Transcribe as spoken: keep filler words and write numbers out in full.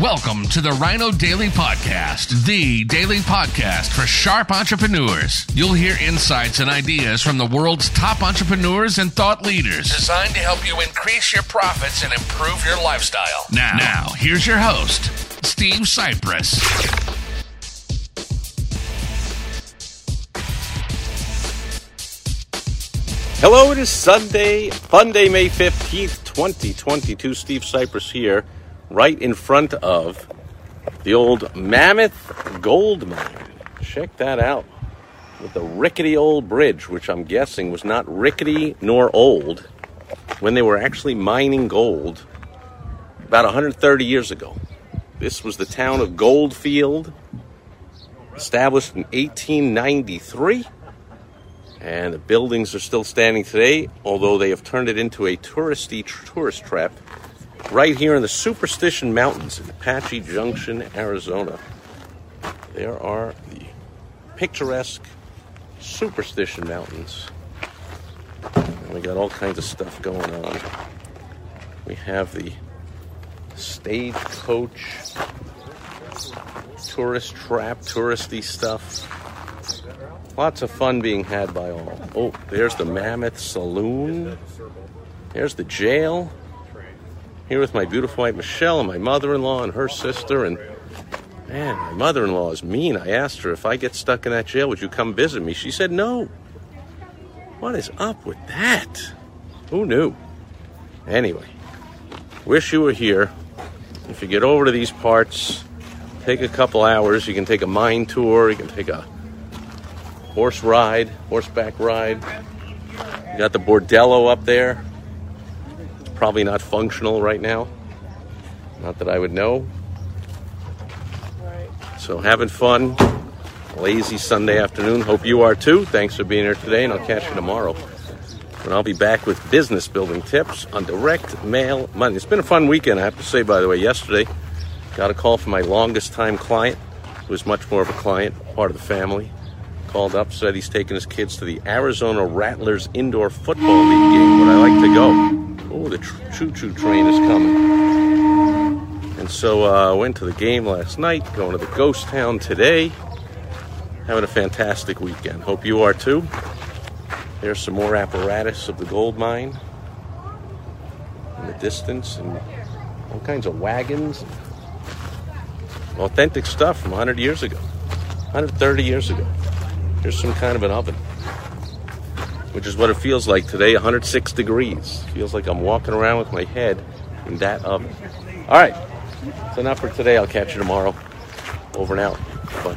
Welcome to the Rhino Daily Podcast, the daily podcast for sharp entrepreneurs. You'll hear insights and ideas from the world's top entrepreneurs and thought leaders, designed to help you increase your profits and improve your lifestyle. Now, now here's your host, Steve Cypress. Hello, it is Sunday, Monday, May fifteenth, twenty twenty-two. Steve Cypress here, right in front of the old Mammoth Gold Mine. Check that out. With the rickety old bridge, which I'm guessing was not rickety nor old when they were actually mining gold about one hundred thirty years ago. This was the town of Goldfield, established in eighteen ninety-three. And the buildings are still standing today, although they have turned it into a touristy tr- tourist trap right here in the Superstition Mountains in Apache Junction, Arizona. There are the picturesque Superstition Mountains. And we got all kinds of stuff going on. We have the stagecoach, tourist trap, touristy stuff. Lots of fun being had by all. Oh, there's the Mammoth Saloon. There's the jail. Here with my beautiful wife, Michelle, and my mother-in-law and her sister. And, man, my mother-in-law is mean. I asked her, if I get stuck in that jail, would you come visit me? She said no. What is up with that? Who knew? Anyway, wish you were here. If you get over to these parts, take a couple hours. You can take a mine tour. You can take a horse ride, horseback ride. You got the bordello up there. Probably not functional right now. Not that I would know. So having fun. Lazy Sunday afternoon. Hope you are too. Thanks for being here today, and I'll catch you tomorrow when I'll be back with business building tips on direct mail money. It's been a fun weekend, I have to say, by the way. Yesterday, got a call from my longest time client, who is much more of a client, part of the family. Called up, said he's taking his kids to the Arizona Rattlers indoor football league game. Would I like to go? Oh, the tr- choo-choo train is coming. And so I uh, went to the game last night, going to the ghost town today. Having a fantastic weekend. Hope you are too. There's some more apparatus of the gold mine in the distance, and all kinds of wagons. Authentic stuff from one hundred years ago, one hundred thirty years ago. There's some kind of an oven, which is what it feels like today, one hundred six degrees. Feels like I'm walking around with my head in that oven. All right, that's enough for today. I'll catch you tomorrow. Over and out. Bye.